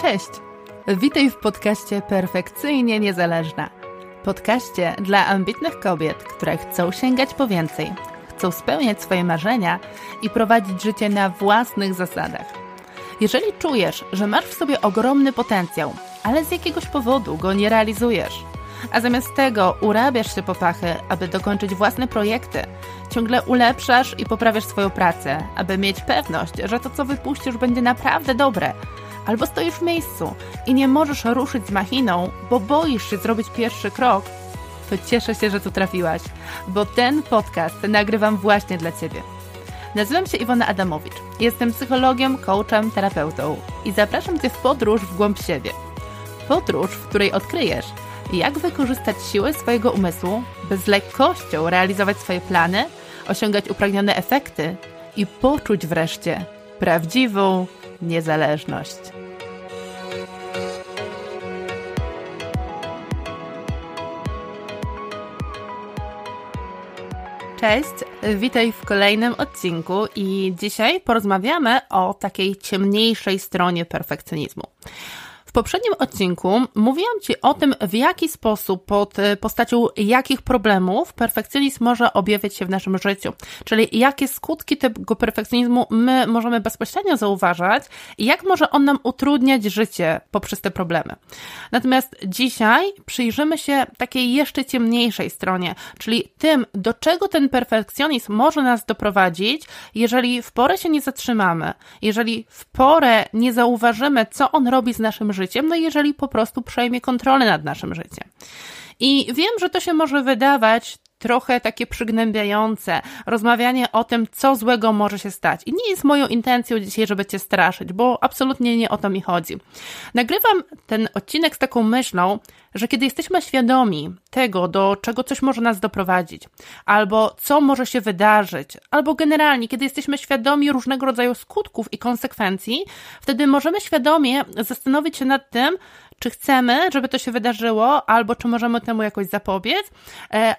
Cześć! Witaj w podcaście Perfekcyjnie Niezależna. Podcaście dla ambitnych kobiet, które chcą sięgać po więcej, chcą spełniać swoje marzenia i prowadzić życie na własnych zasadach. Jeżeli czujesz, że masz w sobie ogromny potencjał, ale z jakiegoś powodu go nie realizujesz, a zamiast tego urabiasz się po pachy, aby dokończyć własne projekty, ciągle ulepszasz i poprawiasz swoją pracę, aby mieć pewność, że to, co wypuścisz, będzie naprawdę dobre, albo stoisz w miejscu i nie możesz ruszyć z machiną, bo boisz się zrobić pierwszy krok, to cieszę się, że tu trafiłaś, bo ten podcast nagrywam właśnie dla Ciebie. Nazywam się Iwona Adamowicz, jestem psychologiem, coachem, terapeutą i zapraszam Cię w podróż w głąb siebie. Podróż, w której odkryjesz, jak wykorzystać siłę swojego umysłu, by z lekkością realizować swoje plany, osiągać upragnione efekty i poczuć wreszcie prawdziwą niezależność. Cześć, witaj w kolejnym odcinku i dzisiaj porozmawiamy o takiej ciemniejszej stronie perfekcjonizmu. W poprzednim odcinku mówiłam Ci o tym, w jaki sposób, pod postacią jakich problemów perfekcjonizm może objawiać się w naszym życiu, czyli jakie skutki tego perfekcjonizmu my możemy bezpośrednio zauważać i jak może on nam utrudniać życie poprzez te problemy. Natomiast dzisiaj przyjrzymy się takiej jeszcze ciemniejszej stronie, czyli tym, do czego ten perfekcjonizm może nas doprowadzić, jeżeli w porę się nie zatrzymamy, jeżeli w porę nie zauważymy, co on robi z naszym życiem, no jeżeli po prostu przejmie kontrolę nad naszym życiem. I wiem, że to się może wydawać trochę takie przygnębiające, rozmawianie o tym, co złego może się stać. I nie jest moją intencją dzisiaj, żeby Cię straszyć, bo absolutnie nie o to mi chodzi. Nagrywam ten odcinek z taką myślą, że kiedy jesteśmy świadomi tego, do czego coś może nas doprowadzić, albo co może się wydarzyć, albo generalnie, kiedy jesteśmy świadomi różnego rodzaju skutków i konsekwencji, wtedy możemy świadomie zastanowić się nad tym, czy chcemy, żeby to się wydarzyło, albo czy możemy temu jakoś zapobiec,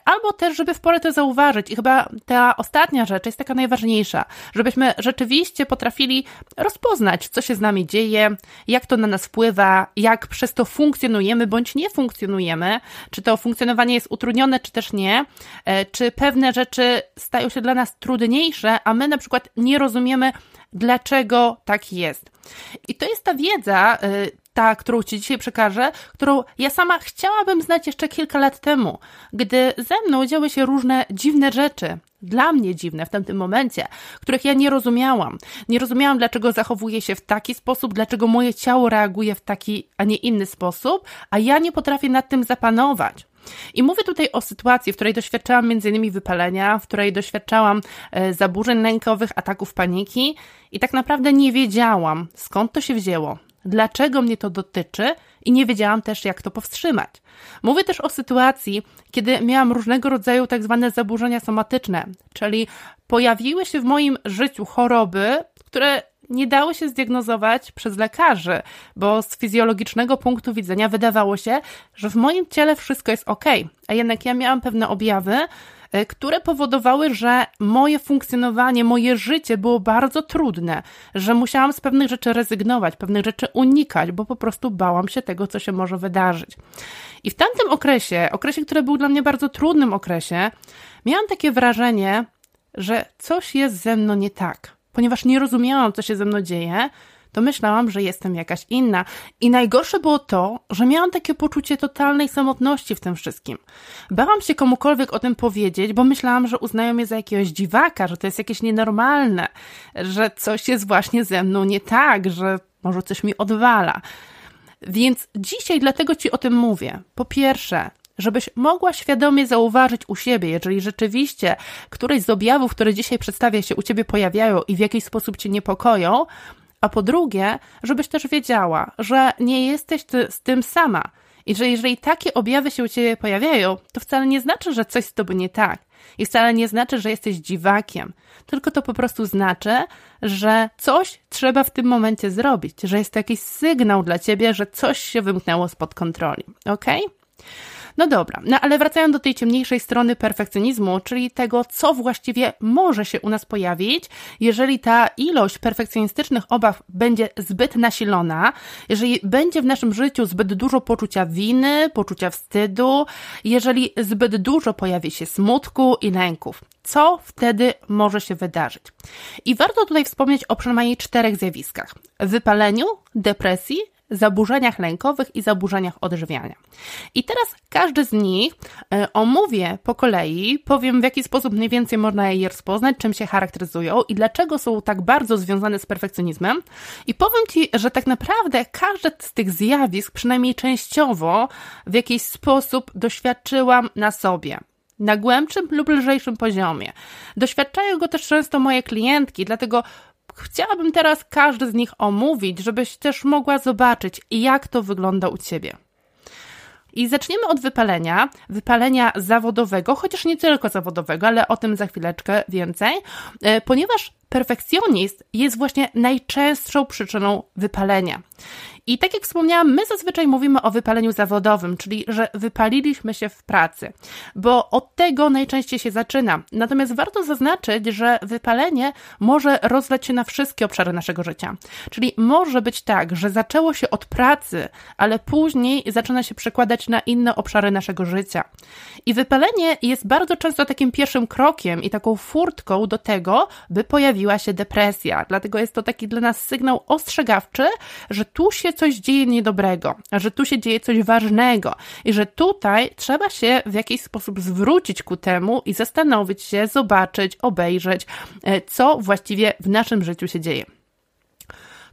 albo też, żeby w porę to zauważyć. I chyba ta ostatnia rzecz jest taka najważniejsza, żebyśmy rzeczywiście potrafili rozpoznać, co się z nami dzieje, jak to na nas wpływa, jak przez to funkcjonujemy, bądź nie funkcjonujemy, czy to funkcjonowanie jest utrudnione, czy też nie, czy pewne rzeczy stają się dla nas trudniejsze, a my na przykład nie rozumiemy, dlaczego tak jest. I to jest ta wiedza, ta, którą Ci dzisiaj przekażę, którą ja sama chciałabym znać jeszcze kilka lat temu, gdy ze mną działy się różne dziwne rzeczy, dla mnie dziwne w tamtym momencie, których ja nie rozumiałam. Nie rozumiałam, dlaczego zachowuję się w taki sposób, dlaczego moje ciało reaguje w taki, a nie inny sposób, a ja nie potrafię nad tym zapanować. I mówię tutaj o sytuacji, w której doświadczałam m.in. wypalenia, w której doświadczałam zaburzeń lękowych, ataków paniki i tak naprawdę nie wiedziałam, skąd to się wzięło, dlaczego mnie to dotyczy i nie wiedziałam też, jak to powstrzymać. Mówię też o sytuacji, kiedy miałam różnego rodzaju tak zwane zaburzenia somatyczne, czyli pojawiły się w moim życiu choroby, które nie dały się zdiagnozować przez lekarzy, bo z fizjologicznego punktu widzenia wydawało się, że w moim ciele wszystko jest okej, a jednak ja miałam pewne objawy, które powodowały, że moje funkcjonowanie, moje życie było bardzo trudne, że musiałam z pewnych rzeczy rezygnować, pewnych rzeczy unikać, bo po prostu bałam się tego, co się może wydarzyć. I w tamtym okresie, który był dla mnie bardzo trudnym okresie, miałam takie wrażenie, że coś jest ze mną nie tak. Ponieważ nie rozumiałam, co się ze mną dzieje, to myślałam, że jestem jakaś inna. I najgorsze było to, że miałam takie poczucie totalnej samotności w tym wszystkim. Bałam się komukolwiek o tym powiedzieć, bo myślałam, że uznają mnie za jakiegoś dziwaka, że to jest jakieś nienormalne, że coś jest właśnie ze mną nie tak, że może coś mi odwala. Więc dzisiaj dlatego Ci o tym mówię. Po pierwsze, żebyś mogła świadomie zauważyć u siebie, jeżeli rzeczywiście któreś z objawów, które dzisiaj przedstawia się u Ciebie pojawiają i w jakiś sposób Cię niepokoją, a po drugie, żebyś też wiedziała, że nie jesteś Ty z tym sama i że jeżeli takie objawy się u Ciebie pojawiają, to wcale nie znaczy, że coś z Tobą nie tak i wcale nie znaczy, że jesteś dziwakiem, tylko to po prostu znaczy, że coś trzeba w tym momencie zrobić, że jest to jakiś sygnał dla Ciebie, że coś się wymknęło spod kontroli, okej? No dobra, no ale wracając do tej ciemniejszej strony perfekcjonizmu, czyli tego, co właściwie może się u nas pojawić, jeżeli ta ilość perfekcjonistycznych obaw będzie zbyt nasilona, jeżeli będzie w naszym życiu zbyt dużo poczucia winy, poczucia wstydu, jeżeli zbyt dużo pojawi się smutku i lęków. Co wtedy może się wydarzyć? I warto tutaj wspomnieć o przynajmniej 4 zjawiskach. Wypaleniu, depresji, zaburzeniach lękowych i zaburzeniach odżywiania. I teraz każdy z nich omówię po kolei, powiem w jaki sposób mniej więcej można je rozpoznać, czym się charakteryzują i dlaczego są tak bardzo związane z perfekcjonizmem. I powiem Ci, że tak naprawdę każde z tych zjawisk, przynajmniej częściowo, w jakiś sposób doświadczyłam na sobie. Na głębszym lub lżejszym poziomie. Doświadczają go też często moje klientki, dlatego chciałabym teraz każdy z nich omówić, żebyś też mogła zobaczyć, jak to wygląda u Ciebie. I zaczniemy od wypalenia. Wypalenia zawodowego, chociaż nie tylko zawodowego, ale o tym za chwileczkę więcej, ponieważ perfekcjonizm jest właśnie najczęstszą przyczyną wypalenia. I tak jak wspomniałam, my zazwyczaj mówimy o wypaleniu zawodowym, czyli że wypaliliśmy się w pracy, bo od tego najczęściej się zaczyna. Natomiast warto zaznaczyć, że wypalenie może rozlać się na wszystkie obszary naszego życia. Czyli może być tak, że zaczęło się od pracy, ale później zaczyna się przekładać na inne obszary naszego życia. I wypalenie jest bardzo często takim pierwszym krokiem i taką furtką do tego, by pojawiła się depresja. Dlatego jest to taki dla nas sygnał ostrzegawczy, że tu się coś dzieje niedobrego, że tu się dzieje coś ważnego i że tutaj trzeba się w jakiś sposób zwrócić ku temu i zastanowić się, zobaczyć, obejrzeć, co właściwie w naszym życiu się dzieje.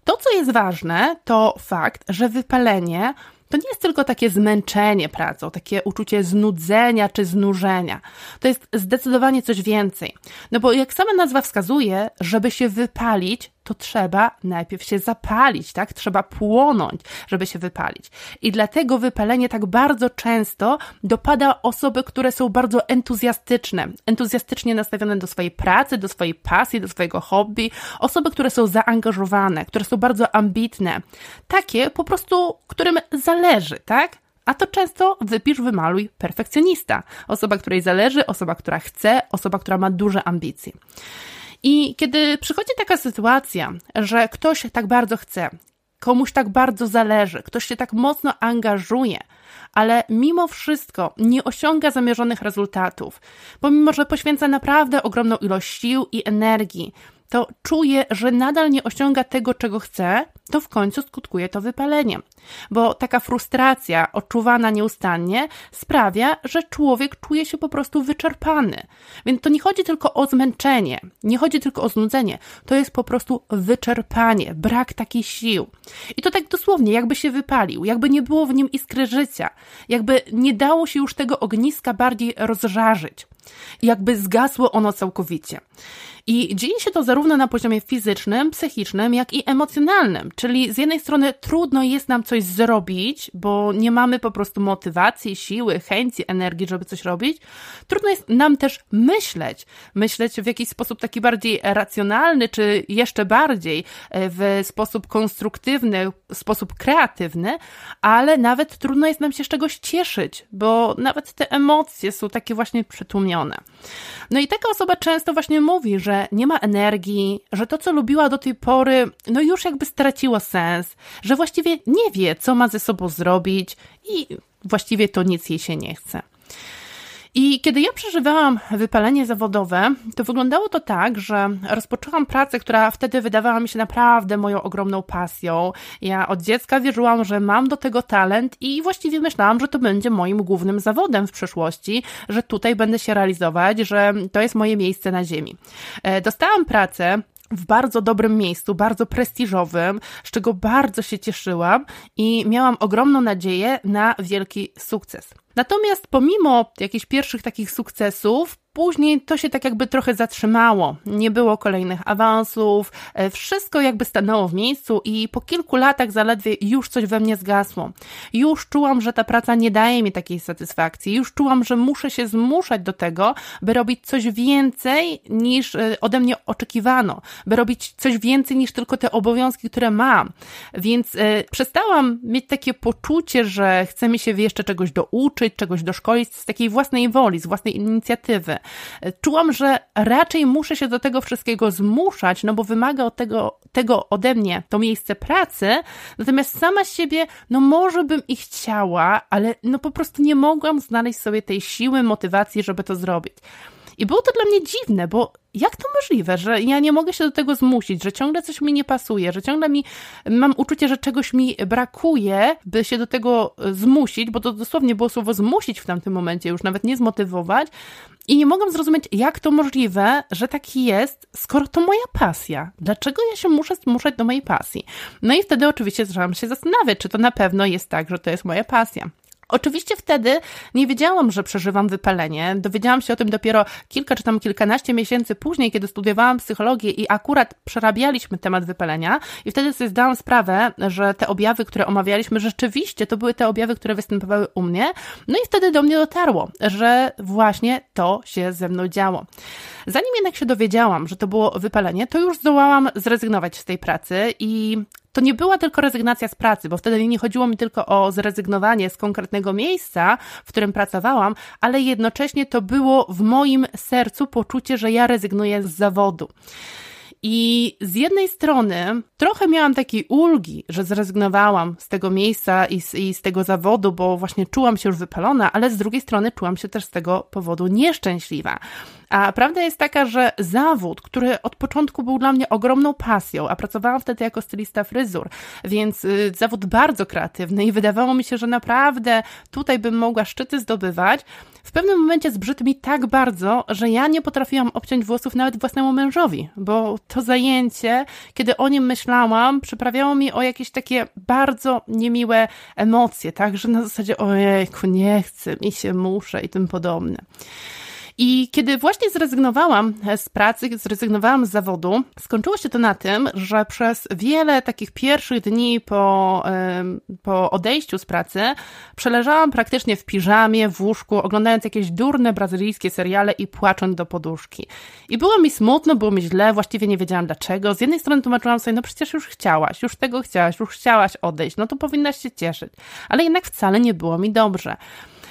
To, co jest ważne, to fakt, że wypalenie to nie jest tylko takie zmęczenie pracą, takie uczucie znudzenia czy znużenia. To jest zdecydowanie coś więcej. No bo jak sama nazwa wskazuje, żeby się wypalić, to trzeba najpierw się zapalić, tak? Trzeba płonąć, żeby się wypalić. I dlatego wypalenie tak bardzo często dopada osoby, które są bardzo entuzjastyczne, entuzjastycznie nastawione do swojej pracy, do swojej pasji, do swojego hobby, osoby, które są zaangażowane, które są bardzo ambitne, takie po prostu, którym zależy, tak? A to często wypisz, wymaluj perfekcjonista. Osoba, której zależy, osoba, która chce, osoba, która ma duże ambicje. I kiedy przychodzi taka sytuacja, że ktoś tak bardzo chce, komuś tak bardzo zależy, ktoś się tak mocno angażuje, ale mimo wszystko nie osiąga zamierzonych rezultatów, pomimo że poświęca naprawdę ogromną ilość sił i energii, to czuje, że nadal nie osiąga tego, czego chce, to w końcu skutkuje to wypaleniem. Bo taka frustracja odczuwana nieustannie sprawia, że człowiek czuje się po prostu wyczerpany. Więc to nie chodzi tylko o zmęczenie, nie chodzi tylko o znudzenie, to jest po prostu wyczerpanie, brak takiej sił. I to tak dosłownie, jakby się wypalił, jakby nie było w nim iskry życia, jakby nie dało się już tego ogniska bardziej rozżarzyć, jakby zgasło ono całkowicie. I dzieje się to zarówno na poziomie fizycznym, psychicznym, jak i emocjonalnym, czyli z jednej strony trudno jest nam coś zrobić, bo nie mamy po prostu motywacji, siły, chęci, energii, żeby coś robić. Trudno jest nam też myśleć w jakiś sposób taki bardziej racjonalny, czy jeszcze bardziej w sposób konstruktywny, w sposób kreatywny, ale nawet trudno jest nam się z czegoś cieszyć, bo nawet te emocje są takie właśnie przytłumione. No i taka osoba często właśnie mówi, że nie ma energii, że to, co lubiła do tej pory, no już jakby straciło sens, że właściwie nie wie, co ma ze sobą zrobić i właściwie to nic jej się nie chce. I kiedy ja przeżywałam wypalenie zawodowe, to wyglądało to tak, że rozpoczęłam pracę, która wtedy wydawała mi się naprawdę moją ogromną pasją. Ja od dziecka wierzyłam, że mam do tego talent i właściwie myślałam, że to będzie moim głównym zawodem w przyszłości, że tutaj będę się realizować, że to jest moje miejsce na ziemi. Dostałam pracę w bardzo dobrym miejscu, bardzo prestiżowym, z czego bardzo się cieszyłam i miałam ogromną nadzieję na wielki sukces. Natomiast pomimo jakichś pierwszych takich sukcesów, później to się tak jakby trochę zatrzymało. Nie było kolejnych awansów, wszystko jakby stanęło w miejscu i po kilku latach zaledwie już coś we mnie zgasło. Już czułam, że ta praca nie daje mi takiej satysfakcji. Już czułam, że muszę się zmuszać do tego, by robić coś więcej niż ode mnie oczekiwano. By robić coś więcej niż tylko te obowiązki, które mam. Więc przestałam mieć takie poczucie, że chce mi się jeszcze czegoś douczyć, nauczyć, czegoś doszkolić z takiej własnej woli, z własnej inicjatywy. Czułam, że raczej muszę się do tego wszystkiego zmuszać, no bo wymaga od tego ode mnie to miejsce pracy, natomiast sama z siebie, no może bym i chciała, ale no po prostu nie mogłam znaleźć sobie tej siły, motywacji, żeby to zrobić. I było to dla mnie dziwne, bo jak to możliwe, że ja nie mogę się do tego zmusić, że ciągle coś mi nie pasuje, że ciągle mam uczucie, że czegoś mi brakuje, by się do tego zmusić, bo to dosłownie było słowo zmusić w tamtym momencie, już nawet nie zmotywować. I nie mogłam zrozumieć, jak to możliwe, że tak jest, skoro to moja pasja. Dlaczego ja się muszę zmuszać do mojej pasji? No i wtedy oczywiście zaczęłam się zastanawiać, czy to na pewno jest tak, że to jest moja pasja. Oczywiście wtedy nie wiedziałam, że przeżywam wypalenie. Dowiedziałam się o tym dopiero kilka czy tam kilkanaście miesięcy później, kiedy studiowałam psychologię i akurat przerabialiśmy temat wypalenia i wtedy sobie zdałam sprawę, że te objawy, które omawialiśmy, rzeczywiście to były te objawy, które występowały u mnie. No i wtedy do mnie dotarło, że właśnie to się ze mną działo. Zanim jednak się dowiedziałam, że to było wypalenie, to już zdołałam zrezygnować z tej pracy i to nie była tylko rezygnacja z pracy, bo wtedy nie chodziło mi tylko o zrezygnowanie z konkretnego miejsca, w którym pracowałam, ale jednocześnie to było w moim sercu poczucie, że ja rezygnuję z zawodu. I z jednej strony trochę miałam takiej ulgi, że zrezygnowałam z tego miejsca i z tego zawodu, bo właśnie czułam się już wypalona, ale z drugiej strony czułam się też z tego powodu nieszczęśliwa. A prawda jest taka, że zawód, który od początku był dla mnie ogromną pasją, a pracowałam wtedy jako stylista fryzur, więc zawód bardzo kreatywny i wydawało mi się, że naprawdę tutaj bym mogła szczyty zdobywać, w pewnym momencie zbrzydł mi tak bardzo, że ja nie potrafiłam obciąć włosów nawet własnemu mężowi, bo to zajęcie, kiedy o nim myślałam, przyprawiało mi o jakieś takie bardzo niemiłe emocje, tak, że na zasadzie ojejku, nie chcę, mi się muszę i tym podobne. I kiedy właśnie zrezygnowałam z pracy, zrezygnowałam z zawodu, skończyło się to na tym, że przez wiele takich pierwszych dni po odejściu z pracy przeleżałam praktycznie w piżamie, w łóżku, oglądając jakieś durne brazylijskie seriale i płacząc do poduszki. I było mi smutno, było mi źle, właściwie nie wiedziałam dlaczego. Z jednej strony tłumaczyłam sobie, no przecież już chciałaś, już tego chciałaś, już chciałaś odejść, no to powinnaś się cieszyć. Ale jednak wcale nie było mi dobrze.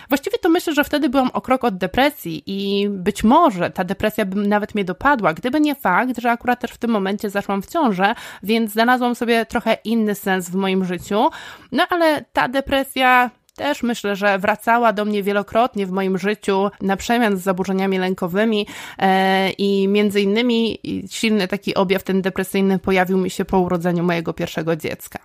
Właściwie to myślę, że wtedy byłam o krok od depresji i być może ta depresja by nawet mnie dopadła, gdyby nie fakt, że akurat też w tym momencie zaszłam w ciążę, więc znalazłam sobie trochę inny sens w moim życiu, no ale ta depresja też myślę, że wracała do mnie wielokrotnie w moim życiu na przemian z zaburzeniami lękowymi i między innymi silny taki objaw ten depresyjny pojawił mi się po urodzeniu mojego pierwszego dziecka.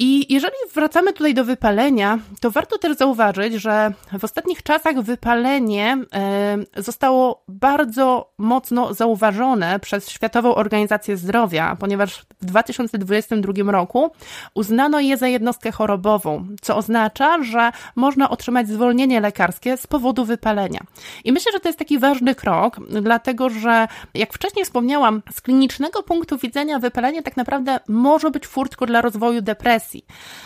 I jeżeli wracamy tutaj do wypalenia, to warto też zauważyć, że w ostatnich czasach wypalenie zostało bardzo mocno zauważone przez Światową Organizację Zdrowia, ponieważ w 2022 roku uznano je za jednostkę chorobową, co oznacza, że można otrzymać zwolnienie lekarskie z powodu wypalenia. I myślę, że to jest taki ważny krok, dlatego że jak wcześniej wspomniałam, z klinicznego punktu widzenia wypalenie tak naprawdę może być furtką dla rozwoju depresji.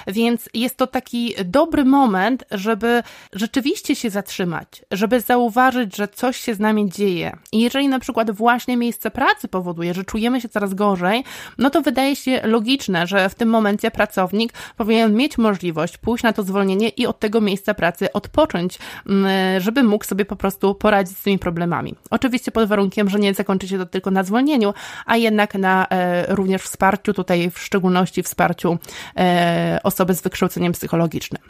Więc jest to taki dobry moment, żeby rzeczywiście się zatrzymać, żeby zauważyć, że coś się z nami dzieje. I jeżeli na przykład właśnie miejsce pracy powoduje, że czujemy się coraz gorzej, no to wydaje się logiczne, że w tym momencie pracownik powinien mieć możliwość pójść na to zwolnienie i od tego miejsca pracy odpocząć, żeby mógł sobie po prostu poradzić z tymi problemami. Oczywiście pod warunkiem, że nie zakończy się to tylko na zwolnieniu, a jednak na również wsparciu, tutaj w szczególności wsparciu osoby z wykształceniem psychologicznym.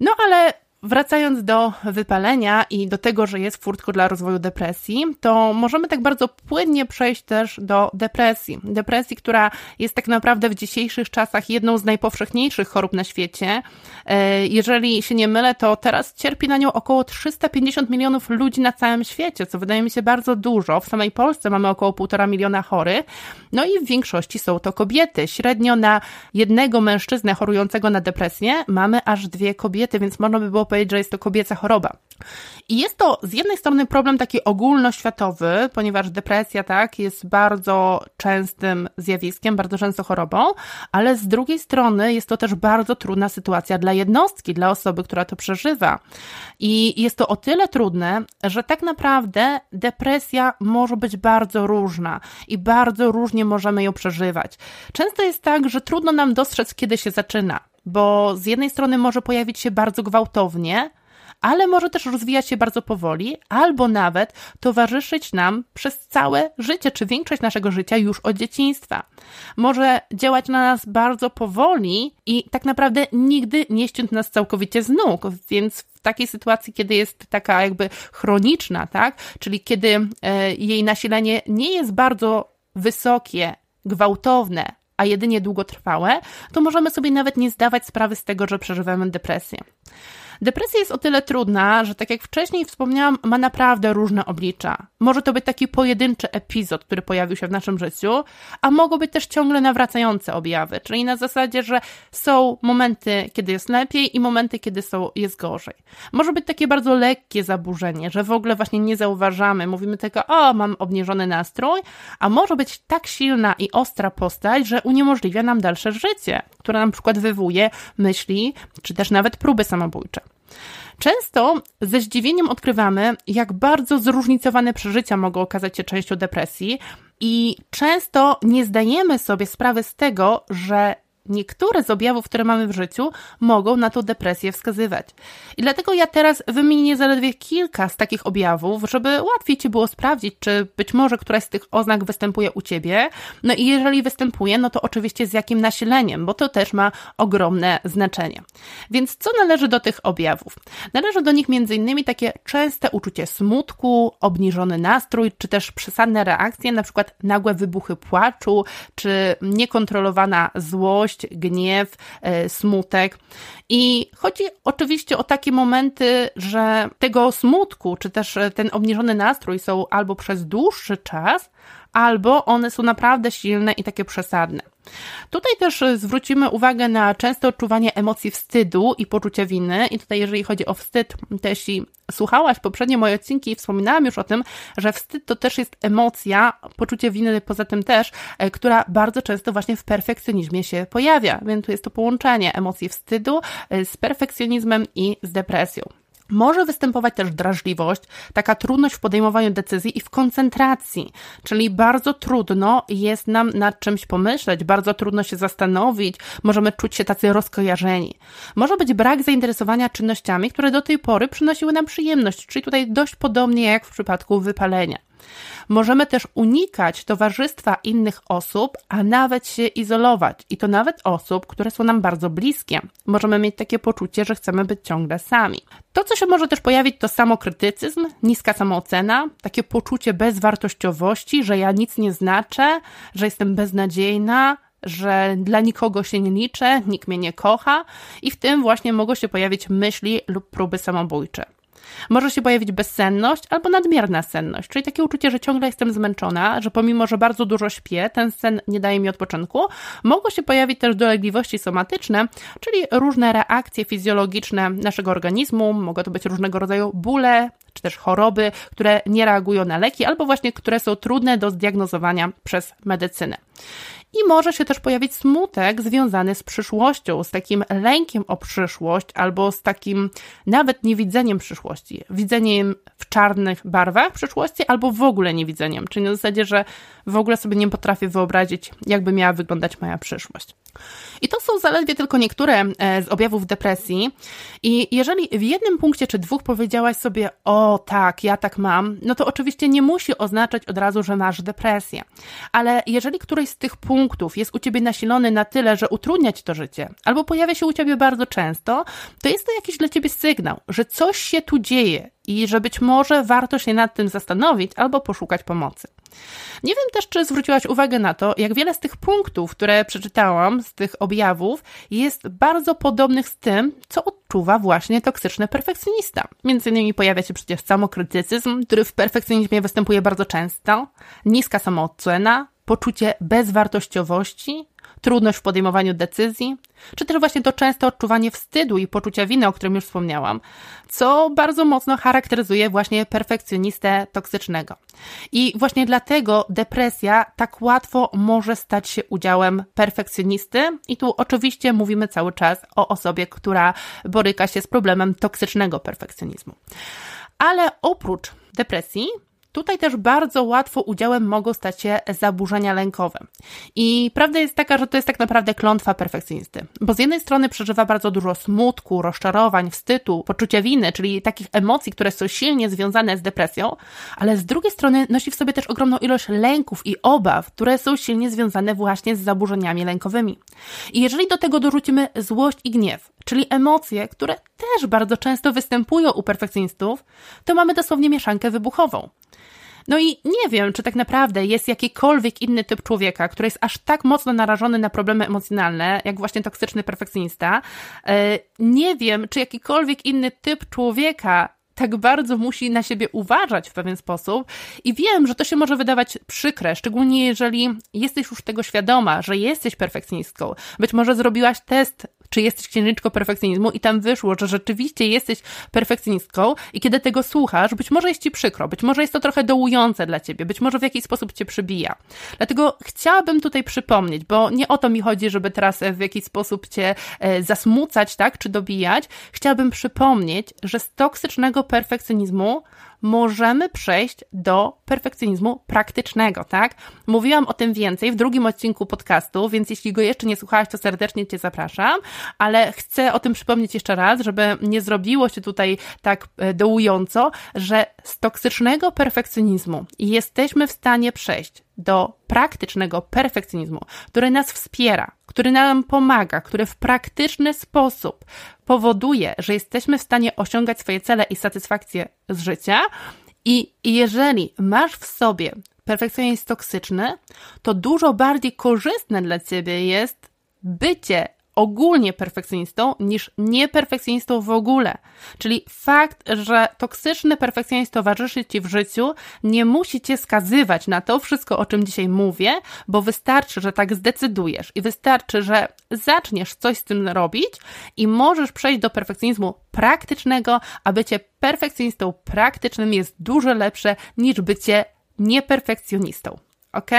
No ale wracając do wypalenia i do tego, że jest furtką dla rozwoju depresji, to możemy tak bardzo płynnie przejść też do depresji. Depresji, która jest tak naprawdę w dzisiejszych czasach jedną z najpowszechniejszych chorób na świecie. Jeżeli się nie mylę, to teraz cierpi na nią około 350 milionów ludzi na całym świecie, co wydaje mi się bardzo dużo. W samej Polsce mamy około 1,5 miliona chorych. No i w większości są to kobiety. Średnio na jednego mężczyznę chorującego na depresję mamy aż 2 kobiety, więc można by było powiedzieć, że jest to kobieca choroba. I jest to z jednej strony problem taki ogólnoświatowy, ponieważ depresja tak jest bardzo częstym zjawiskiem, bardzo często chorobą, ale z drugiej strony jest to też bardzo trudna sytuacja dla jednostki, dla osoby, która to przeżywa. I jest to o tyle trudne, że tak naprawdę depresja może być bardzo różna i bardzo różnie możemy ją przeżywać. Często jest tak, że trudno nam dostrzec, kiedy się zaczyna. bo z jednej strony może pojawić się bardzo gwałtownie, ale może też rozwijać się bardzo powoli, albo nawet towarzyszyć nam przez całe życie, czy większość naszego życia już od dzieciństwa. Może działać na nas bardzo powoli i tak naprawdę nigdy nie ściąć nas całkowicie z nóg, więc w takiej sytuacji, kiedy jest taka jakby chroniczna, tak? Czyli kiedy jej nasilenie nie jest bardzo wysokie, gwałtowne, a jedynie długotrwałe, to możemy sobie nawet nie zdawać sprawy z tego, że przeżywamy depresję. Depresja jest o tyle trudna, że tak jak wcześniej wspomniałam, ma naprawdę różne oblicza. Może to być taki pojedynczy epizod, który pojawił się w naszym życiu, a mogą być też ciągle nawracające objawy, czyli na zasadzie, że są momenty, kiedy jest lepiej i momenty, kiedy jest gorzej. Może być takie bardzo lekkie zaburzenie, że w ogóle właśnie nie zauważamy, mówimy tylko, o, mam obniżony nastrój, a może być tak silna i ostra postać, że uniemożliwia nam dalsze życie, która na przykład wywołuje myśli, czy też nawet próby samobójcze. Często ze zdziwieniem odkrywamy, jak bardzo zróżnicowane przeżycia mogą okazać się częścią depresji i często nie zdajemy sobie sprawy z tego, że niektóre z objawów, które mamy w życiu, mogą na tą depresję wskazywać. I dlatego ja teraz wymienię zaledwie kilka z takich objawów, żeby łatwiej Ci było sprawdzić, czy być może któraś z tych oznak występuje u Ciebie. No i jeżeli występuje, no to oczywiście z jakim nasileniem, bo to też ma ogromne znaczenie. Więc co należy do tych objawów? Należy do nich m.in. takie częste uczucie smutku, obniżony nastrój, czy też przesadne reakcje, na przykład nagłe wybuchy płaczu, czy niekontrolowana złość, gniew, smutek. I chodzi oczywiście o takie momenty, że tego smutku, czy też ten obniżony nastrój są albo przez dłuższy czas, albo one są naprawdę silne i takie przesadne. Tutaj też zwrócimy uwagę na częste odczuwanie emocji wstydu i poczucia winy. I tutaj jeżeli chodzi o wstyd, to jeśli słuchałaś poprzednie moje odcinki i wspominałam już o tym, że wstyd to też jest emocja, poczucie winy poza tym też, która bardzo często właśnie w perfekcjonizmie się pojawia. Więc tu jest to połączenie emocji wstydu z perfekcjonizmem i z depresją. Może występować też drażliwość, taka trudność w podejmowaniu decyzji i w koncentracji, czyli bardzo trudno jest nam nad czymś pomyśleć, bardzo trudno się zastanowić, możemy czuć się tacy rozkojarzeni. Może być brak zainteresowania czynnościami, które do tej pory przynosiły nam przyjemność, czyli tutaj dość podobnie jak w przypadku wypalenia. Możemy też unikać towarzystwa innych osób, a nawet się izolować i to nawet osób, które są nam bardzo bliskie. Możemy mieć takie poczucie, że chcemy być ciągle sami. To, co się może też pojawić, to samokrytycyzm, niska samoocena, takie poczucie bezwartościowości, że ja nic nie znaczę, że jestem beznadziejna, że dla nikogo się nie liczę, nikt mnie nie kocha i w tym właśnie mogą się pojawić myśli lub próby samobójcze. Może się pojawić bezsenność albo nadmierna senność, czyli takie uczucie, że ciągle jestem zmęczona, że pomimo, że bardzo dużo śpię, ten sen nie daje mi odpoczynku. Mogą się pojawić też dolegliwości somatyczne, czyli różne reakcje fizjologiczne naszego organizmu, mogą to być różnego rodzaju bóle, czy też choroby, które nie reagują na leki, albo właśnie które są trudne do zdiagnozowania przez medycynę. I może się też pojawić smutek związany z przyszłością, z takim lękiem o przyszłość albo z takim nawet niewidzeniem przyszłości, widzeniem w czarnych barwach przyszłości albo w ogóle niewidzeniem, czyli na zasadzie, że w ogóle sobie nie potrafię wyobrazić, jakby miała wyglądać moja przyszłość. I to są zaledwie tylko niektóre z objawów depresji i jeżeli w jednym punkcie czy dwóch powiedziałaś sobie, o tak, ja tak mam, no to oczywiście nie musi oznaczać od razu, że masz depresję, ale jeżeli któryś z tych punktów jest u Ciebie nasilony na tyle, że utrudnia Ci to życie, albo pojawia się u Ciebie bardzo często, to jest to jakiś dla Ciebie sygnał, że coś się tu dzieje i że być może warto się nad tym zastanowić albo poszukać pomocy. Nie wiem też, czy zwróciłaś uwagę na to, jak wiele z tych punktów, które przeczytałam, z tych objawów, jest bardzo podobnych z tym, co odczuwa właśnie toksyczny perfekcjonista. Między innymi pojawia się przecież samokrytycyzm, który w perfekcjonizmie występuje bardzo często, niska samoocena, poczucie bezwartościowości, trudność w podejmowaniu decyzji, czy też właśnie to częste odczuwanie wstydu i poczucia winy, o którym już wspomniałam, co bardzo mocno charakteryzuje właśnie perfekcjonistę toksycznego. I właśnie dlatego depresja tak łatwo może stać się udziałem perfekcjonisty i tu oczywiście mówimy cały czas o osobie, która boryka się z problemem toksycznego perfekcjonizmu. Ale oprócz depresji Tutaj też bardzo łatwo udziałem mogą stać się zaburzenia lękowe. I prawda jest taka, że to jest tak naprawdę klątwa perfekcjonisty, bo z jednej strony przeżywa bardzo dużo smutku, rozczarowań, wstydu, poczucia winy, czyli takich emocji, które są silnie związane z depresją, ale z drugiej strony nosi w sobie też ogromną ilość lęków i obaw, które są silnie związane właśnie z zaburzeniami lękowymi. I jeżeli do tego dorzucimy złość i gniew, czyli emocje, które też bardzo często występują u perfekcjonistów, to mamy dosłownie mieszankę wybuchową. No i nie wiem, czy tak naprawdę jest jakikolwiek inny typ człowieka, który jest aż tak mocno narażony na problemy emocjonalne, jak właśnie toksyczny perfekcjonista. Nie wiem, czy jakikolwiek inny typ człowieka tak bardzo musi na siebie uważać w pewien sposób i wiem, że to się może wydawać przykre, szczególnie jeżeli jesteś już tego świadoma, że jesteś perfekcjonistką. Być może zrobiłaś test, czy jesteś księżniczką perfekcjonizmu i tam wyszło, że rzeczywiście jesteś perfekcjonistką i kiedy tego słuchasz, być może jest Ci przykro, być może jest to trochę dołujące dla Ciebie, być może w jakiś sposób Cię przybija. Dlatego chciałabym tutaj przypomnieć, bo nie o to mi chodzi, żeby teraz w jakiś sposób Cię zasmucać, tak, czy dobijać. Chciałabym przypomnieć, że z toksycznego perfekcjonizmu możemy przejść do perfekcjonizmu praktycznego, tak? Mówiłam o tym więcej w drugim odcinku podcastu, więc jeśli go jeszcze nie słuchałaś, to serdecznie Cię zapraszam, ale chcę o tym przypomnieć jeszcze raz, żeby nie zrobiło się tutaj tak dołująco, że z toksycznego perfekcjonizmu jesteśmy w stanie przejść do praktycznego perfekcjonizmu, który nas wspiera, który nam pomaga, który w praktyczny sposób powoduje, że jesteśmy w stanie osiągać swoje cele i satysfakcję z życia. I jeżeli masz w sobie perfekcjonizm toksyczny, to dużo bardziej korzystne dla Ciebie jest bycie ogólnie perfekcjonistą niż nieperfekcjonistą w ogóle. Czyli fakt, że toksyczny perfekcjonizm towarzyszy Ci w życiu, nie musi Cię skazywać na to wszystko, o czym dzisiaj mówię, bo wystarczy, że tak zdecydujesz i wystarczy, że zaczniesz coś z tym robić i możesz przejść do perfekcjonizmu praktycznego, a bycie perfekcjonistą praktycznym jest dużo lepsze niż bycie nieperfekcjonistą. Ok?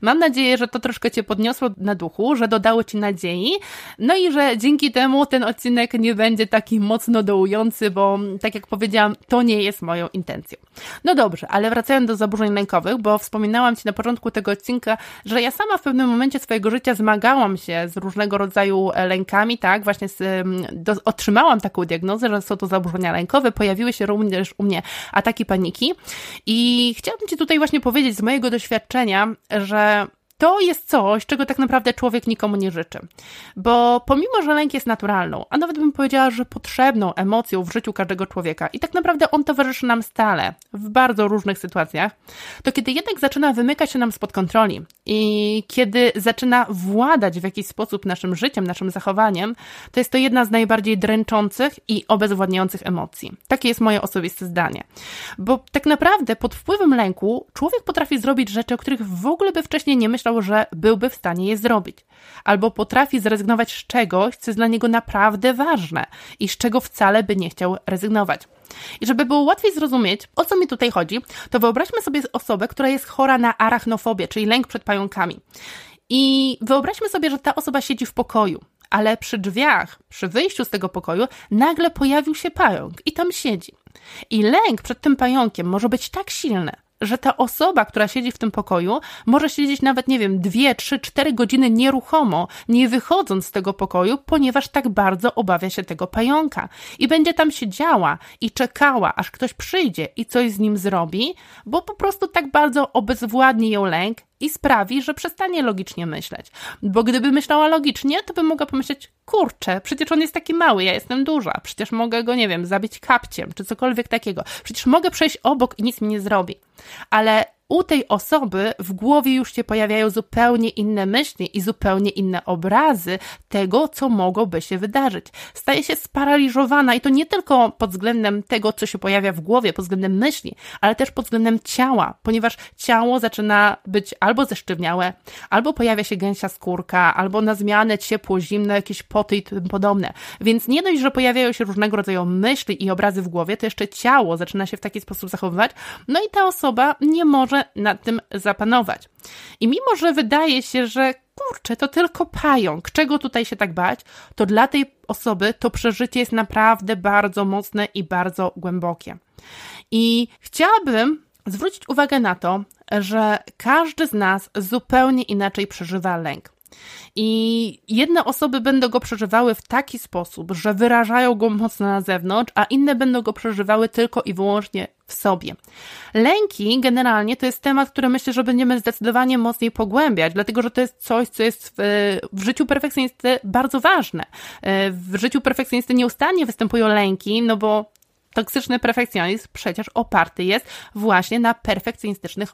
Mam nadzieję, że to troszkę Cię podniosło na duchu, że dodało Ci nadziei, no i że dzięki temu ten odcinek nie będzie taki mocno dołujący, bo tak jak powiedziałam, to nie jest moją intencją. No dobrze, ale wracając do zaburzeń lękowych, bo wspominałam Ci na początku tego odcinka, że ja sama w pewnym momencie swojego życia zmagałam się z różnego rodzaju lękami, tak? Właśnie otrzymałam taką diagnozę, że są to zaburzenia lękowe, pojawiły się również u mnie ataki paniki i chciałabym Ci tutaj właśnie powiedzieć z mojego doświadczenia, że to jest coś, czego tak naprawdę człowiek nikomu nie życzy. Bo pomimo, że lęk jest naturalną, a nawet bym powiedziała, że potrzebną emocją w życiu każdego człowieka i tak naprawdę on towarzyszy nam stale, w bardzo różnych sytuacjach, to kiedy jednak zaczyna wymykać się nam spod kontroli i kiedy zaczyna władać w jakiś sposób naszym życiem, naszym zachowaniem, to jest to jedna z najbardziej dręczących i obezwładniających emocji. Takie jest moje osobiste zdanie. Bo tak naprawdę pod wpływem lęku człowiek potrafi zrobić rzeczy, o których w ogóle by wcześniej nie myślał, że byłby w stanie je zrobić. Albo potrafi zrezygnować z czegoś, co jest dla niego naprawdę ważne i z czego wcale by nie chciał rezygnować. I żeby było łatwiej zrozumieć, o co mi tutaj chodzi, to wyobraźmy sobie osobę, która jest chora na arachnofobię, czyli lęk przed pająkami. I wyobraźmy sobie, że ta osoba siedzi w pokoju, ale przy drzwiach, przy wyjściu z tego pokoju nagle pojawił się pająk i tam siedzi. I lęk przed tym pająkiem może być tak silny, że ta osoba, która siedzi w tym pokoju, może siedzieć nawet, nie wiem, 2, 3, 4 godziny nieruchomo, nie wychodząc z tego pokoju, ponieważ tak bardzo obawia się tego pająka. I będzie tam siedziała i czekała, aż ktoś przyjdzie i coś z nim zrobi, bo po prostu tak bardzo obezwładni ją lęk i sprawi, że przestanie logicznie myśleć. Bo gdyby myślała logicznie, to by mogła pomyśleć, kurczę, przecież on jest taki mały, ja jestem duża, przecież mogę go, nie wiem, zabić kapciem, czy cokolwiek takiego. Przecież mogę przejść obok i nic mi nie zrobi. Ale u tej osoby w głowie już się pojawiają zupełnie inne myśli i zupełnie inne obrazy tego, co mogłoby się wydarzyć. Staje się sparaliżowana i to nie tylko pod względem tego, co się pojawia w głowie, pod względem myśli, ale też pod względem ciała, ponieważ ciało zaczyna być albo zesztywniałe, albo pojawia się gęsia skórka, albo na zmianę ciepło, zimno, jakieś poty i tym podobne. Więc nie dość, że pojawiają się różnego rodzaju myśli i obrazy w głowie, to jeszcze ciało zaczyna się w taki sposób zachowywać, no i ta osoba nie może nad tym zapanować. I mimo, że wydaje się, że kurczę, to tylko pająk, czego tutaj się tak bać, to dla tej osoby to przeżycie jest naprawdę bardzo mocne i bardzo głębokie. I chciałabym zwrócić uwagę na to, że każdy z nas zupełnie inaczej przeżywa lęk. I jedne osoby będą go przeżywały w taki sposób, że wyrażają go mocno na zewnątrz, a inne będą go przeżywały tylko i wyłącznie w sobie. Lęki generalnie to jest temat, który myślę, że będziemy zdecydowanie mocniej pogłębiać, dlatego że to jest coś, co jest w życiu perfekcjonisty bardzo ważne. W życiu perfekcjonisty nieustannie występują lęki, no bo toksyczny perfekcjonizm przecież oparty jest właśnie na perfekcjonistycznych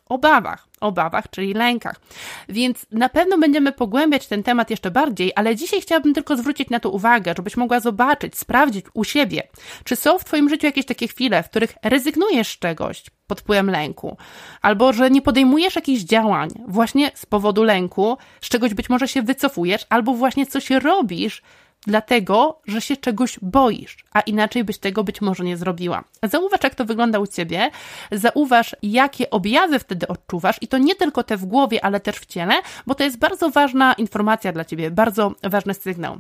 obawach, czyli lękach. Więc na pewno będziemy pogłębiać ten temat jeszcze bardziej, ale dzisiaj chciałabym tylko zwrócić na to uwagę, żebyś mogła zobaczyć, sprawdzić u siebie, czy są w Twoim życiu jakieś takie chwile, w których rezygnujesz z czegoś pod wpływem lęku, albo że nie podejmujesz jakichś działań właśnie z powodu lęku, z czegoś być może się wycofujesz, albo właśnie coś robisz, dlatego, że się czegoś boisz, a inaczej byś tego być może nie zrobiła. Zauważ, jak to wygląda u Ciebie, zauważ, jakie objawy wtedy odczuwasz i to nie tylko te w głowie, ale też w ciele, bo to jest bardzo ważna informacja dla Ciebie, bardzo ważny sygnał.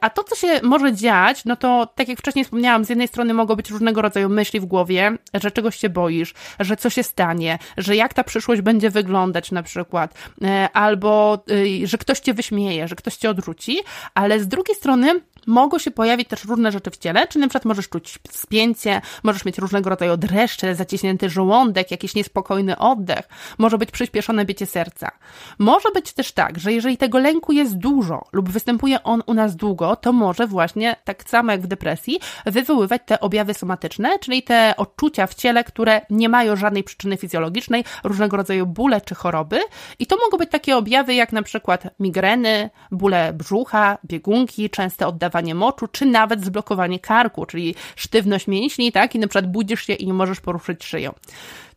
A to, co się może dziać, no to tak jak wcześniej wspomniałam, z jednej strony mogą być różnego rodzaju myśli w głowie, że czegoś się boisz, że co się stanie, że jak ta przyszłość będzie wyglądać na przykład, albo że ktoś Cię wyśmieje, że ktoś Cię odrzuci, ale z drugiej strony mogą się pojawić też różne rzeczy w ciele, czyli na przykład możesz czuć spięcie, możesz mieć różnego rodzaju dreszcze, zaciśnięty żołądek, jakiś niespokojny oddech, może być przyspieszone bicie serca. Może być też tak, że jeżeli tego lęku jest dużo lub występuje on u nas długo, to może właśnie tak samo jak w depresji wywoływać te objawy somatyczne, czyli te odczucia w ciele, które nie mają żadnej przyczyny fizjologicznej, różnego rodzaju bóle czy choroby i to mogą być takie objawy jak na przykład migreny, bóle brzucha, biegunki, częste oddawanie moczu, czy nawet zblokowanie karku, czyli sztywność mięśni, tak? I na przykład budzisz się i nie możesz poruszyć szyją.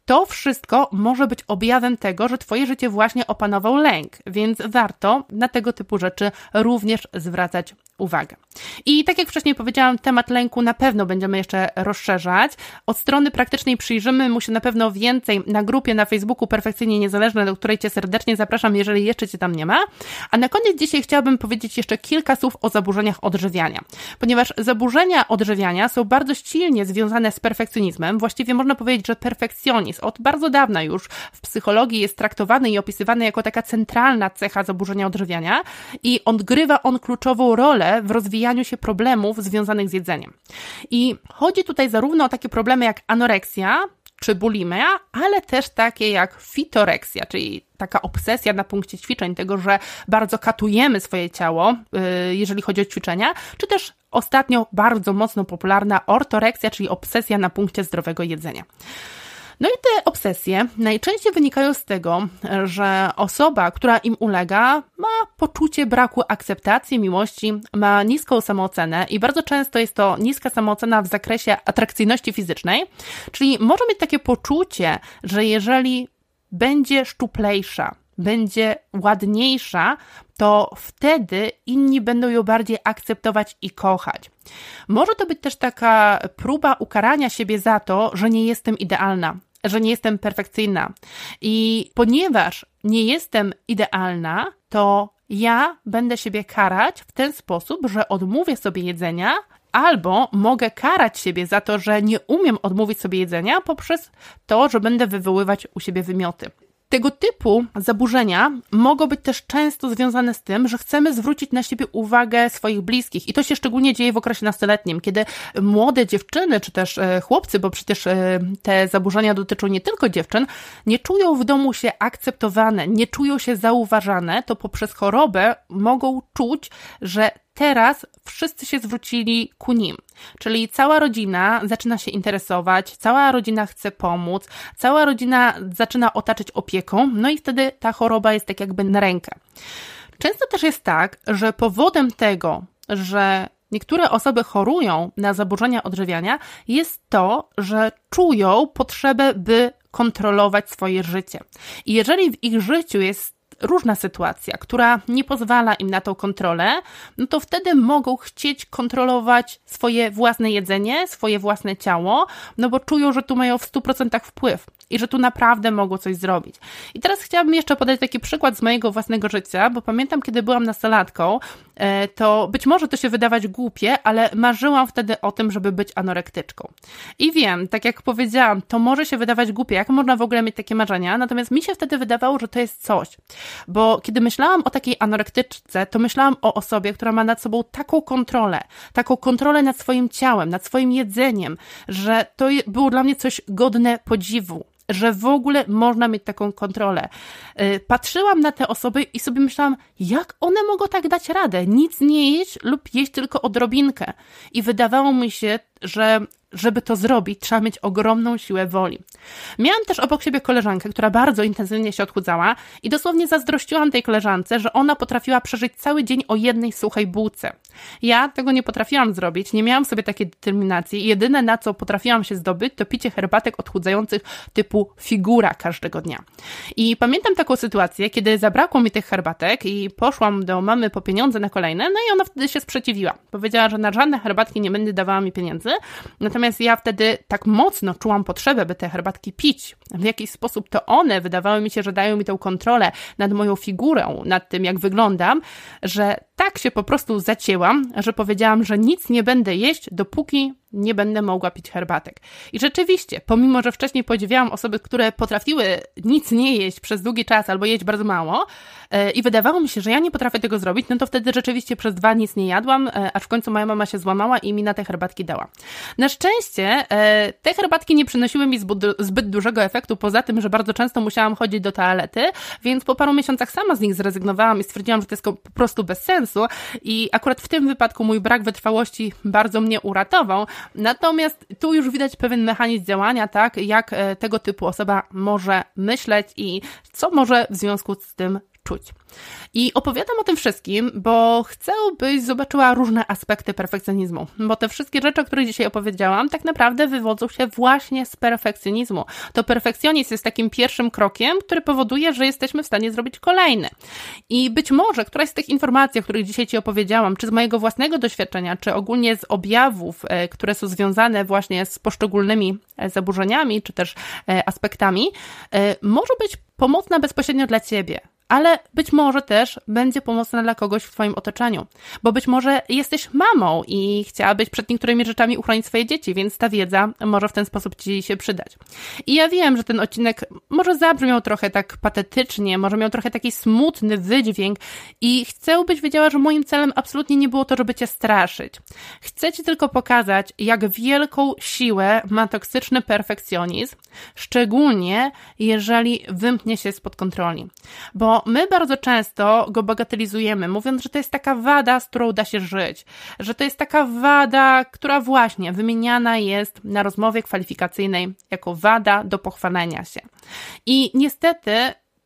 To wszystko może być objawem tego, że Twoje życie właśnie opanował lęk, więc warto na tego typu rzeczy również zwracać uwagę. I tak jak wcześniej powiedziałam, temat lęku na pewno będziemy jeszcze rozszerzać. Od strony praktycznej przyjrzymy mu się na pewno więcej na grupie na Facebooku Perfekcyjnie Niezależna, do której Cię serdecznie zapraszam, jeżeli jeszcze Cię tam nie ma. A na koniec dzisiaj chciałabym powiedzieć jeszcze kilka słów o zaburzeniach odżywiania, ponieważ zaburzenia odżywiania są bardzo silnie związane z perfekcjonizmem. Właściwie można powiedzieć, że perfekcjonizm od bardzo dawna już w psychologii jest traktowany i opisywany jako taka centralna cecha zaburzenia odżywiania i odgrywa on kluczową rolę w rozwijaniu się problemów związanych z jedzeniem. I chodzi tutaj zarówno o takie problemy jak anoreksja czy bulimia, ale też takie jak fitoreksja, czyli taka obsesja na punkcie ćwiczeń, tego, że bardzo katujemy swoje ciało, jeżeli chodzi o ćwiczenia, czy też ostatnio bardzo mocno popularna ortoreksja, czyli obsesja na punkcie zdrowego jedzenia. No i te obsesje najczęściej wynikają z tego, że osoba, która im ulega, ma poczucie braku akceptacji, miłości, ma niską samoocenę i bardzo często jest to niska samoocena w zakresie atrakcyjności fizycznej, czyli może mieć takie poczucie, że jeżeli będzie szczuplejsza, będzie ładniejsza, to wtedy inni będą ją bardziej akceptować i kochać. Może to być też taka próba ukarania siebie za to, że nie jestem idealna, że nie jestem perfekcyjna. I ponieważ nie jestem idealna, to ja będę siebie karać w ten sposób, że odmówię sobie jedzenia, albo mogę karać siebie za to, że nie umiem odmówić sobie jedzenia poprzez to, że będę wywoływać u siebie wymioty. Tego typu zaburzenia mogą być też często związane z tym, że chcemy zwrócić na siebie uwagę swoich bliskich i to się szczególnie dzieje w okresie nastoletnim, kiedy młode dziewczyny czy też chłopcy, bo przecież te zaburzenia dotyczą nie tylko dziewczyn, nie czują w domu się akceptowane, nie czują się zauważane, to poprzez chorobę mogą czuć, że teraz wszyscy się zwrócili ku nim, czyli cała rodzina zaczyna się interesować, cała rodzina chce pomóc, cała rodzina zaczyna otaczać opieką, no i wtedy ta choroba jest tak jakby na rękę. Często też jest tak, że powodem tego, że niektóre osoby chorują na zaburzenia odżywiania, jest to, że czują potrzebę, by kontrolować swoje życie. I jeżeli w ich życiu jest różna sytuacja, która nie pozwala im na tą kontrolę, no to wtedy mogą chcieć kontrolować swoje własne jedzenie, swoje własne ciało, no bo czują, że tu mają w 100% wpływ i że tu naprawdę mogą coś zrobić. I teraz chciałabym jeszcze podać taki przykład z mojego własnego życia, bo pamiętam, kiedy byłam nastolatką, to być może to się wydawać głupie, ale marzyłam wtedy o tym, żeby być anorektyczką. I wiem, tak jak powiedziałam, to może się wydawać głupie, jak można w ogóle mieć takie marzenia, natomiast mi się wtedy wydawało, że to jest coś, bo kiedy myślałam o takiej anorektyczce, to myślałam o osobie, która ma nad sobą taką kontrolę nad swoim ciałem, nad swoim jedzeniem, że to było dla mnie coś godne podziwu, że w ogóle można mieć taką kontrolę. Patrzyłam na te osoby i sobie myślałam, jak one mogą tak dać radę, nic nie jeść lub jeść tylko odrobinkę. I wydawało mi się, że żeby to zrobić, trzeba mieć ogromną siłę woli. Miałam też obok siebie koleżankę, która bardzo intensywnie się odchudzała i dosłownie zazdrościłam tej koleżance, że ona potrafiła przeżyć cały dzień o jednej suchej bułce. Ja tego nie potrafiłam zrobić, nie miałam w sobie takiej determinacji i jedyne, na co potrafiłam się zdobyć, to picie herbatek odchudzających typu figura każdego dnia. I pamiętam taką sytuację, kiedy zabrakło mi tych herbatek i poszłam do mamy po pieniądze na kolejne, no i ona wtedy się sprzeciwiła. Powiedziała, że na żadne herbatki nie będzie dawała mi pieniędzy, natomiast ja wtedy tak mocno czułam potrzebę, by te herbatki pić. W jakiś sposób to one wydawały mi się, że dają mi tę kontrolę nad moją figurą, nad tym, jak wyglądam, że tak się po prostu zacięłam, że powiedziałam, że nic nie będę jeść, dopóki nie będę mogła pić herbatek. I rzeczywiście, pomimo, że wcześniej podziwiałam osoby, które potrafiły nic nie jeść przez długi czas albo jeść bardzo mało i wydawało mi się, że ja nie potrafię tego zrobić, no to wtedy rzeczywiście przez 2 nic nie jadłam, aż w końcu moja mama się złamała i mi na te herbatki dała. Na szczęście te herbatki nie przynosiły mi zbyt dużego efektu, poza tym, że bardzo często musiałam chodzić do toalety, więc po paru miesiącach sama z nich zrezygnowałam i stwierdziłam, że to jest po prostu bez sensu i akurat w tym wypadku mój brak wytrwałości bardzo mnie uratował. Natomiast tu już widać pewien mechanizm działania, tak, jak tego typu osoba może myśleć i co może w związku z tym czuć. I opowiadam o tym wszystkim, bo chcę, byś zobaczyła różne aspekty perfekcjonizmu, bo te wszystkie rzeczy, o których dzisiaj opowiedziałam, tak naprawdę wywodzą się właśnie z perfekcjonizmu. To perfekcjonizm jest takim pierwszym krokiem, który powoduje, że jesteśmy w stanie zrobić kolejny. I być może któraś z tych informacji, o których dzisiaj Ci opowiedziałam, czy z mojego własnego doświadczenia, czy ogólnie z objawów, które są związane właśnie z poszczególnymi zaburzeniami, czy też aspektami, może być pomocna bezpośrednio dla Ciebie. Ale być może też będzie pomocna dla kogoś w Twoim otoczeniu, bo być może jesteś mamą i chciałabyś przed niektórymi rzeczami uchronić swoje dzieci, więc ta wiedza może w ten sposób Ci się przydać. I ja wiem, że ten odcinek może zabrzmiał trochę tak patetycznie, może miał trochę taki smutny wydźwięk i chcę, byś wiedziała, że moim celem absolutnie nie było to, żeby Cię straszyć. Chcę Ci tylko pokazać, jak wielką siłę ma toksyczny perfekcjonizm, szczególnie jeżeli wymknie się spod kontroli, bo my bardzo często go bagatelizujemy, mówiąc, że to jest taka wada, z którą da się żyć, że to jest taka wada, która właśnie wymieniana jest na rozmowie kwalifikacyjnej jako wada do pochwalenia się. I niestety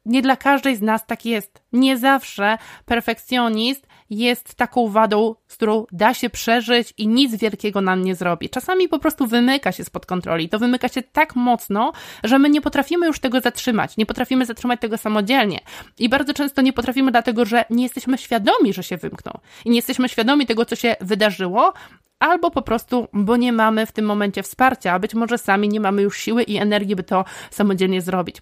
nie dla każdej z nas tak jest. Nie zawsze perfekcjonizm jest taką wadą, z którą da się przeżyć i nic wielkiego nam nie zrobi. Czasami po prostu wymyka się spod kontroli. To wymyka się tak mocno, że my nie potrafimy już tego zatrzymać. Nie potrafimy zatrzymać tego samodzielnie. I bardzo często nie potrafimy dlatego, że nie jesteśmy świadomi, że się wymknął. I nie jesteśmy świadomi tego, co się wydarzyło, albo po prostu, bo nie mamy w tym momencie wsparcia, a być może sami nie mamy już siły i energii, by to samodzielnie zrobić.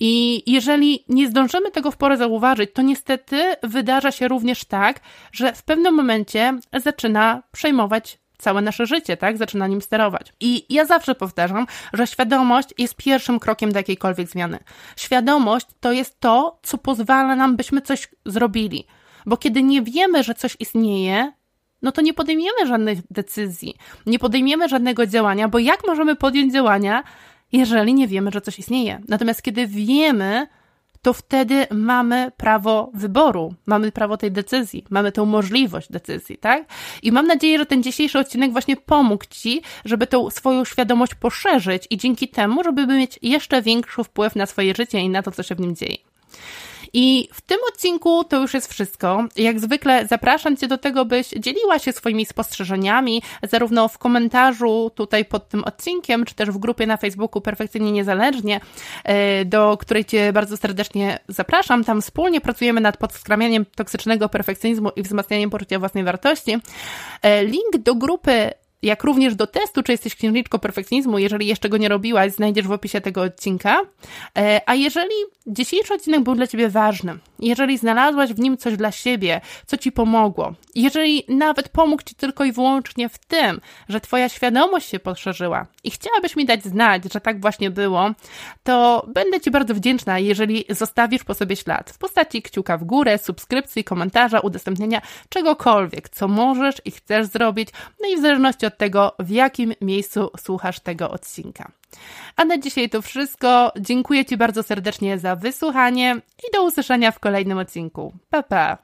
I jeżeli nie zdążymy tego w porę zauważyć, to niestety wydarza się również tak, że w pewnym momencie zaczyna przejmować całe nasze życie, tak? Zaczyna nim sterować. I ja zawsze powtarzam, że świadomość jest pierwszym krokiem do jakiejkolwiek zmiany. Świadomość to jest to, co pozwala nam, byśmy coś zrobili. Bo kiedy nie wiemy, że coś istnieje, no to nie podejmiemy żadnych decyzji, nie podejmiemy żadnego działania, bo jak możemy podjąć działania, jeżeli nie wiemy, że coś istnieje? Natomiast kiedy wiemy, to wtedy mamy prawo wyboru, mamy prawo tej decyzji, mamy tą możliwość decyzji, tak? I mam nadzieję, że ten dzisiejszy odcinek właśnie pomógł Ci, żeby tą swoją świadomość poszerzyć i dzięki temu, żeby mieć jeszcze większy wpływ na swoje życie i na to, co się w nim dzieje. I w tym odcinku to już jest wszystko. Jak zwykle zapraszam Cię do tego, byś dzieliła się swoimi spostrzeżeniami, zarówno w komentarzu tutaj pod tym odcinkiem, czy też w grupie na Facebooku Perfekcyjnie Niezależnie, do której Cię bardzo serdecznie zapraszam. Tam wspólnie pracujemy nad podskramianiem toksycznego perfekcjonizmu i wzmacnianiem poczucia własnej wartości. Link do grupy jak również do testu, czy jesteś księżniczką perfekcjonizmu. Jeżeli jeszcze go nie robiłaś, znajdziesz w opisie tego odcinka. A jeżeli dzisiejszy odcinek był dla Ciebie ważny, jeżeli znalazłaś w nim coś dla siebie, co Ci pomogło, jeżeli nawet pomógł Ci tylko i wyłącznie w tym, że Twoja świadomość się poszerzyła i chciałabyś mi dać znać, że tak właśnie było, to będę Ci bardzo wdzięczna, jeżeli zostawisz po sobie ślad w postaci kciuka w górę, subskrypcji, komentarza, udostępnienia, czegokolwiek, co możesz i chcesz zrobić, no i w zależności od tego, w jakim miejscu słuchasz tego odcinka. A na dzisiaj to wszystko. Dziękuję Ci bardzo serdecznie za wysłuchanie i do usłyszenia w kolejnym odcinku. Pa, pa!